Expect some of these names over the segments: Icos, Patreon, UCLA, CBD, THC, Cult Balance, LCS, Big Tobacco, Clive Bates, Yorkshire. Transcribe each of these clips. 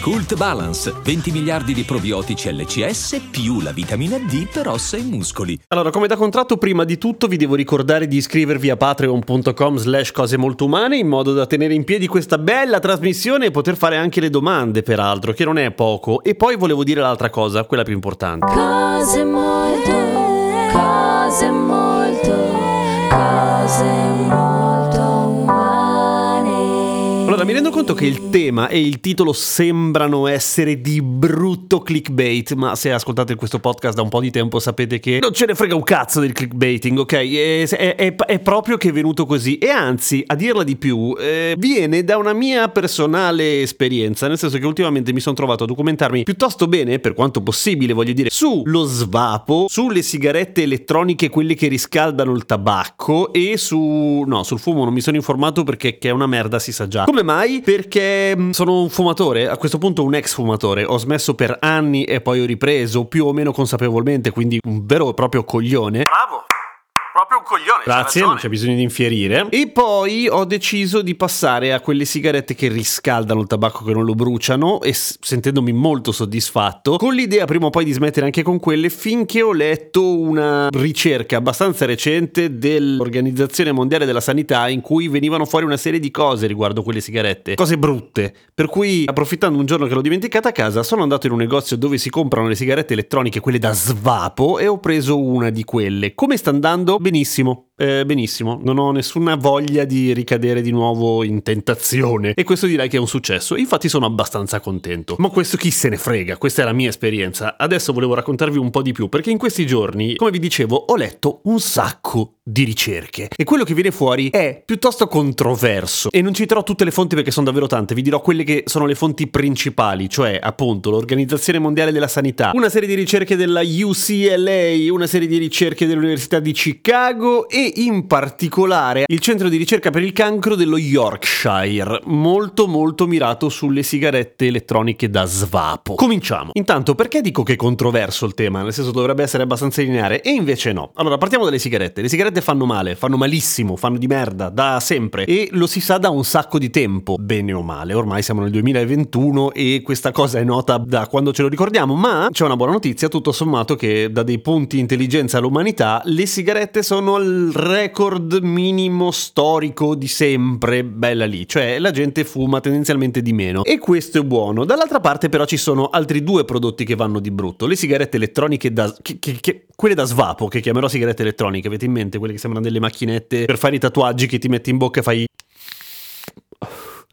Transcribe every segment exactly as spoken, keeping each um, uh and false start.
Cult Balance, venti miliardi di probiotici L C S più la vitamina D per ossa e muscoli. Allora, come da contratto, prima di tutto vi devo ricordare di iscrivervi a patreon.com slash cose molto umane in modo da tenere in piedi questa bella trasmissione e poter fare anche le domande, peraltro, che non è poco. E poi volevo dire l'altra cosa, quella più importante. Cose molto, cose molto, cose molto umane. Allora, mi rendo conto che il tema e il titolo sembrano essere di brutto clickbait, ma se ascoltate questo podcast da un po' di tempo sapete che non ce ne frega un cazzo del clickbaiting, ok? È, è, è proprio che è venuto così, e anzi, a dirla di più, eh, viene da una mia personale esperienza, nel senso che ultimamente mi sono trovato a documentarmi piuttosto bene, per quanto possibile, voglio dire, sullo svapo, sulle sigarette elettroniche, quelle che riscaldano il tabacco, e su... no, sul fumo non mi sono informato perché che è una merda si sa già. Come mai? Perché sono un fumatore, a questo punto un ex fumatore, ho smesso per anni e poi ho ripreso più o meno consapevolmente, quindi un vero e proprio coglione. Bravo! Proprio un coglione. Grazie, non c'è bisogno di infierire. E poi ho deciso di passare a quelle sigarette che riscaldano il tabacco, che non lo bruciano, e sentendomi molto soddisfatto, con l'idea prima o poi di smettere anche con quelle, finché ho letto una ricerca abbastanza recente dell'Organizzazione Mondiale della Sanità in cui venivano fuori una serie di cose riguardo quelle sigarette, cose brutte, per cui, approfittando un giorno che l'ho dimenticata a casa, sono andato in un negozio dove si comprano le sigarette elettroniche, quelle da svapo, e ho preso una di quelle. Come sta andando? Benissimo, eh, benissimo, non ho nessuna voglia di ricadere di nuovo in tentazione, e questo direi che è un successo, infatti sono abbastanza contento. Ma questo chi se ne frega, questa è la mia esperienza. Adesso volevo raccontarvi un po' di più, perché in questi giorni, come vi dicevo, ho letto un sacco di ricerche, e quello che viene fuori è piuttosto controverso, e non citerò tutte le fonti perché sono davvero tante, vi dirò quelle che sono le fonti principali, cioè appunto l'Organizzazione Mondiale della Sanità, una serie di ricerche della U C L A, una serie di ricerche dell'Università di Chicago, e in particolare il centro di ricerca per il cancro dello Yorkshire, molto molto mirato sulle sigarette elettroniche da svapo. Cominciamo. Intanto, perché dico che è controverso il tema? Nel senso, dovrebbe essere abbastanza lineare, e invece no. Allora, partiamo dalle sigarette. Le sigarette fanno male, fanno malissimo, fanno di merda da sempre, e lo si sa da un sacco di tempo, bene o male. Ormai siamo nel duemilaventuno e questa cosa è nota da quando ce lo ricordiamo, ma c'è una buona notizia, tutto sommato, che dà dei punti intelligenza all'umanità. Le sigarette sono il record minimo storico di sempre, bella lì, cioè la gente fuma tendenzialmente di meno, e questo è buono. Dall'altra parte però ci sono altri due prodotti che vanno di brutto: le sigarette elettroniche da... Che, che, che, quelle da svapo, che chiamerò sigarette elettroniche, avete in mente quelle che sembrano delle macchinette per fare i tatuaggi, che ti metti in bocca e fai...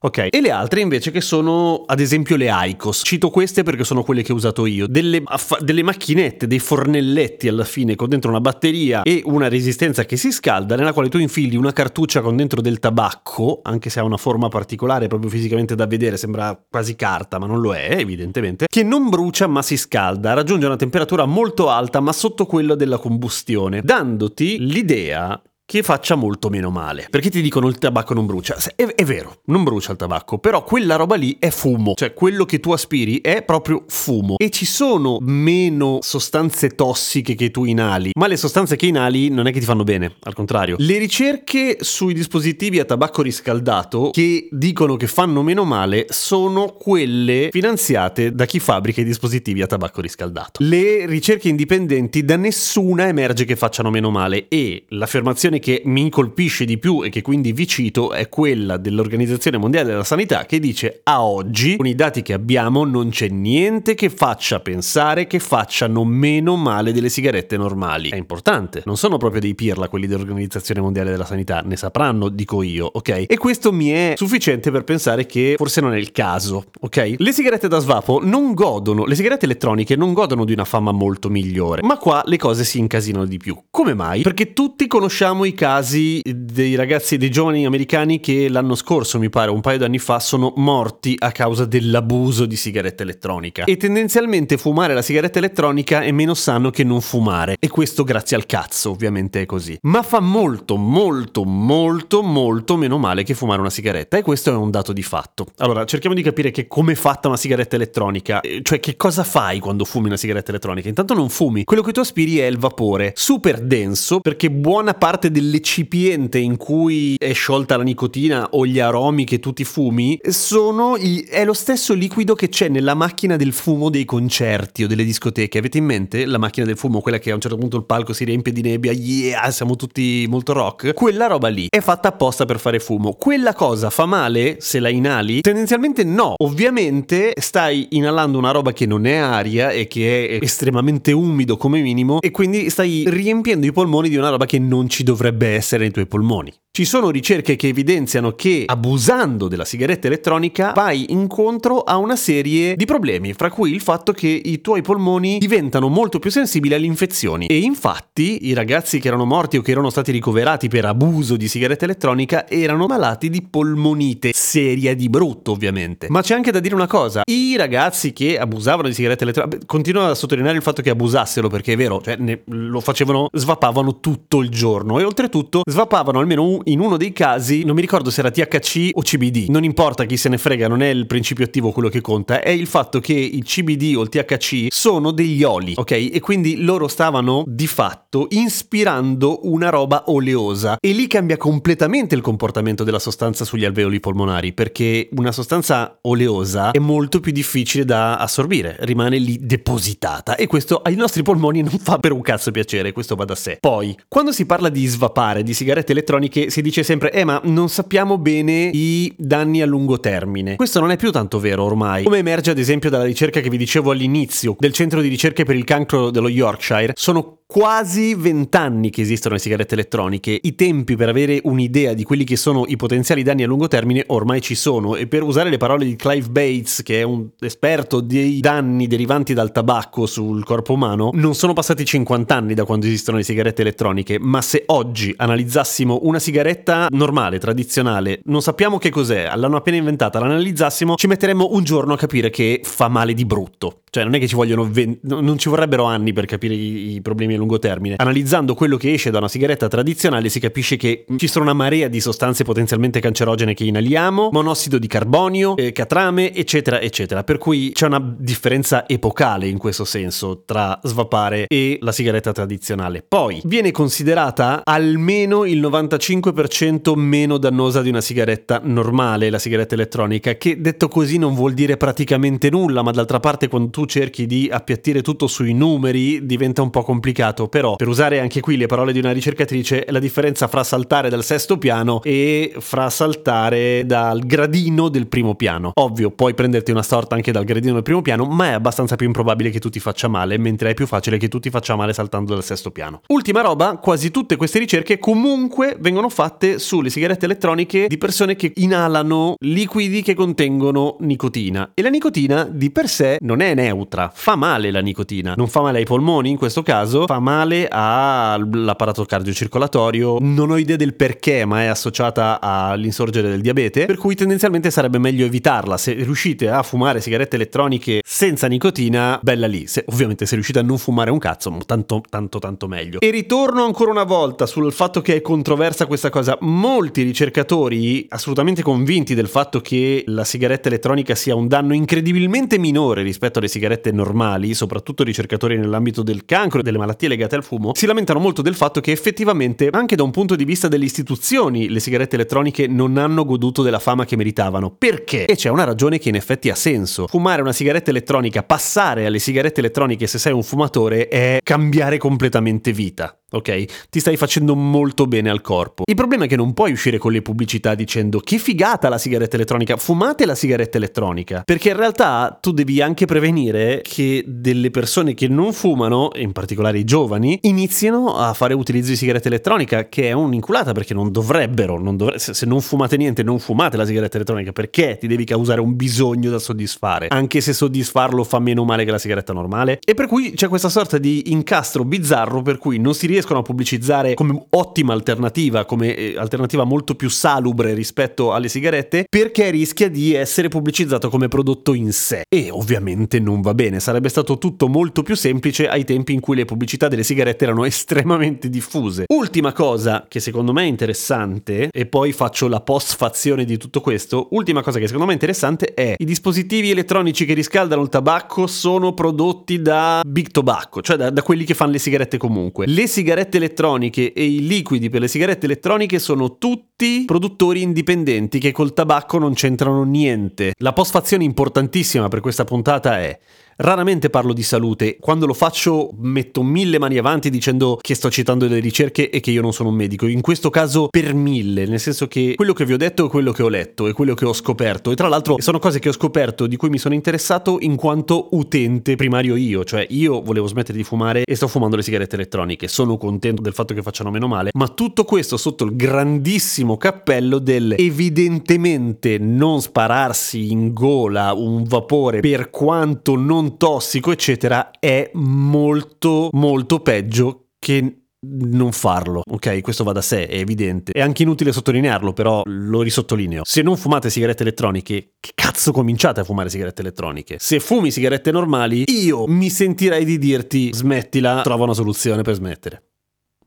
ok, e le altre invece, che sono ad esempio le Icos. Cito queste perché sono quelle che ho usato io, delle, aff- delle macchinette, dei fornelletti alla fine, con dentro una batteria e una resistenza che si scalda, nella quale tu infili una cartuccia con dentro del tabacco, anche se ha una forma particolare proprio fisicamente da vedere, sembra quasi carta ma non lo è evidentemente, che non brucia ma si scalda, raggiunge una temperatura molto alta ma sotto quella della combustione, dandoti l'idea che faccia molto meno male. Perché ti dicono il tabacco non brucia? È, è vero, non brucia il tabacco, però quella roba lì è fumo, cioè quello che tu aspiri è proprio fumo, e ci sono meno sostanze tossiche che tu inali, ma le sostanze che inali non è che ti fanno bene, al contrario. Le ricerche sui dispositivi a tabacco riscaldato che dicono che fanno meno male sono quelle finanziate da chi fabbrica i dispositivi a tabacco riscaldato. Le ricerche indipendenti, da nessuna emerge che facciano meno male, e l'affermazione che mi colpisce di più e che quindi vi cito è quella dell'Organizzazione Mondiale della Sanità, che dice: a oggi, con i dati che abbiamo, non c'è niente che faccia pensare che facciano meno male delle sigarette normali. È importante, non sono proprio dei pirla quelli dell'Organizzazione Mondiale della Sanità, ne sapranno, dico io, ok? E questo mi è sufficiente per pensare che forse non è il caso, ok? Le sigarette da svapo non godono, le sigarette elettroniche non godono di una fama molto migliore, ma qua le cose si incasinano di più. Come mai? Perché tutti conosciamo vediamo i casi dei ragazzi, dei giovani americani che l'anno scorso, mi pare, un paio d'anni fa, sono morti a causa dell'abuso di sigaretta elettronica. E tendenzialmente fumare la sigaretta elettronica è meno sano che non fumare. E questo grazie al cazzo, ovviamente è così. Ma fa molto, molto, molto, molto meno male che fumare una sigaretta. E questo è un dato di fatto. Allora, cerchiamo di capire che come è fatta una sigaretta elettronica. Cioè, che cosa fai quando fumi una sigaretta elettronica? Intanto non fumi. Quello che tu aspiri è il vapore. Super denso, perché buona parte dell'eccipiente in cui è sciolta la nicotina o gli aromi che tu ti fumi sono gli... è lo stesso liquido che c'è nella macchina del fumo dei concerti o delle discoteche. Avete in mente la macchina del fumo, quella che a un certo punto il palco si riempie di nebbia, yeah, siamo tutti molto rock? Quella roba lì è fatta apposta per fare fumo. Quella cosa fa male se la inali? Tendenzialmente no. Ovviamente stai inalando una roba che non è aria e che è estremamente umido come minimo, e quindi stai riempiendo i polmoni di una roba che non ci dovrebbe essere nei tuoi polmoni. Ci sono ricerche che evidenziano che abusando della sigaretta elettronica vai incontro a una serie di problemi, fra cui il fatto che i tuoi polmoni diventano molto più sensibili alle infezioni. E infatti i ragazzi che erano morti o che erano stati ricoverati per abuso di sigaretta elettronica erano malati di polmonite seria di brutto, ovviamente. Ma c'è anche da dire una cosa: i ragazzi che abusavano di sigaretta elettronica, continuo a sottolineare il fatto che abusassero, perché è vero, cioè ne, lo facevano, svapavano tutto il giorno, e oltretutto svapavano almeno un, in uno dei casi, non mi ricordo se era T H C o C B D, non importa, chi se ne frega, non è il principio attivo quello che conta, è il fatto che il C B D o il T H C sono degli oli, ok? E quindi loro stavano di fatto inspirando una roba oleosa, e lì cambia completamente il comportamento della sostanza sugli alveoli polmonari, perché una sostanza oleosa è molto più difficile da assorbire, rimane lì depositata, e questo ai nostri polmoni non fa per un cazzo piacere, questo va da sé. Poi, quando si parla di svapare, di sigarette elettroniche, si dice sempre eh ma non sappiamo bene i danni a lungo termine. Questo non è più tanto vero ormai, come emerge ad esempio dalla ricerca che vi dicevo all'inizio del centro di ricerche per il cancro dello Yorkshire. Sono quasi vent'anni che esistono le sigarette elettroniche. I tempi per avere un'idea di quelli che sono i potenziali danni a lungo termine ormai ci sono, e per usare le parole di Clive Bates, che è un esperto dei danni derivanti dal tabacco sul corpo umano, non sono passati cinquant'anni da quando esistono le sigarette elettroniche. Ma se oggi analizzassimo una sigaretta normale, tradizionale, non sappiamo che cos'è, l'hanno appena inventata, l'analizzassimo, ci metteremmo un giorno a capire che fa male di brutto. Cioè non è che ci vogliono venti, non ci vorrebbero anni per capire i, i problemi a lungo termine. Analizzando quello che esce da una sigaretta tradizionale si capisce che ci sono una marea di sostanze potenzialmente cancerogene che inaliamo, monossido di carbonio, eh, catrame, eccetera eccetera. Per cui c'è una differenza epocale in questo senso tra svapare e la sigaretta tradizionale. Poi viene considerata almeno il novantacinque per cento meno dannosa di una sigaretta normale la sigaretta elettronica, che detto così non vuol dire praticamente nulla, ma d'altra parte quando tu cerchi di appiattire tutto sui numeri diventa un po' complicato. Però, per usare anche qui le parole di una ricercatrice, la differenza fra saltare dal sesto piano e fra saltare dal gradino del primo piano. Ovvio, puoi prenderti una storta anche dal gradino del primo piano, ma è abbastanza più improbabile che tu ti faccia male, mentre è più facile che tu ti faccia male saltando dal sesto piano. Ultima roba, quasi tutte queste ricerche comunque vengono fatte sulle sigarette elettroniche di persone che inalano liquidi che contengono nicotina, e la nicotina di per sé non è neutra, fa male la nicotina, non fa male ai polmoni in questo caso, fa male all'apparato cardiocircolatorio, non ho idea del perché, ma è associata all'insorgere del diabete, per cui tendenzialmente sarebbe meglio evitarla. Se riuscite a fumare sigarette elettroniche senza nicotina, bella lì. Se, ovviamente se riuscite a non fumare un cazzo, tanto tanto tanto meglio. E ritorno ancora una volta sul fatto che è controversa questa cosa. Molti ricercatori assolutamente convinti del fatto che la sigaretta elettronica sia un danno incredibilmente minore rispetto alle sigarette normali, soprattutto ricercatori nell'ambito del cancro e delle malattie legate al fumo, si lamentano molto del fatto che effettivamente anche da un punto di vista delle istituzioni le sigarette elettroniche non hanno goduto della fama che meritavano. Perché? E c'è una ragione che in effetti ha senso. Fumare una sigaretta elettronica, passare alle sigarette elettroniche se sei un fumatore, è cambiare completamente vita. Ok? Ti stai facendo molto bene al corpo. Il problema è che non puoi uscire con le pubblicità dicendo che figata la sigaretta elettronica, fumate la sigaretta elettronica, perché in realtà tu devi anche prevenire che delle persone che non fumano, in particolare i giovani, iniziano a fare utilizzo di sigaretta elettronica, che è un'inculata, perché non dovrebbero, non dovre- se non fumate niente non fumate la sigaretta elettronica, perché ti devi causare un bisogno da soddisfare, anche se soddisfarlo fa meno male che la sigaretta normale. E per cui c'è questa sorta di incastro bizzarro per cui non si riesce riescono a pubblicizzare come ottima alternativa, come alternativa molto più salubre rispetto alle sigarette, perché rischia di essere pubblicizzato come prodotto in sé, e ovviamente non va bene. Sarebbe stato tutto molto più semplice ai tempi in cui le pubblicità delle sigarette erano estremamente diffuse. Ultima cosa che secondo me è interessante, e poi faccio la postfazione di tutto questo, ultima cosa che secondo me è interessante è: i dispositivi elettronici che riscaldano il tabacco sono prodotti da Big Tobacco, cioè da, da quelli che fanno le sigarette comunque. Le sigarette elettroniche e i liquidi per le sigarette elettroniche sono tutti produttori indipendenti che col tabacco non c'entrano niente. La postfazione importantissima per questa puntata è: raramente parlo di salute, quando lo faccio metto mille mani avanti dicendo che sto citando delle ricerche e che io non sono un medico, in questo caso per mille, nel senso che quello che vi ho detto è quello che ho letto, è quello che ho scoperto, e tra l'altro sono cose che ho scoperto, di cui mi sono interessato in quanto utente primario io, cioè io volevo smettere di fumare e sto fumando le sigarette elettroniche, sono contento del fatto che facciano meno male, ma tutto questo sotto il grandissimo cappello del evidentemente non spararsi in gola un vapore, per quanto non tossico eccetera, è molto molto peggio che non farlo, ok? Questo va da sé, è evidente, è anche inutile sottolinearlo, però lo risottolineo: se non fumate sigarette elettroniche, che cazzo cominciate a fumare sigarette elettroniche? Se fumi sigarette normali, io mi sentirei di dirti smettila, trova una soluzione per smettere.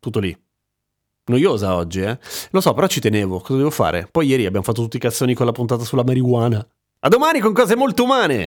Tutto lì. Noiosa oggi, eh? Lo so, però ci tenevo, cosa devo fare? Poi ieri abbiamo fatto tutti i cazzoni con la puntata sulla marijuana. A domani con cose molto umane!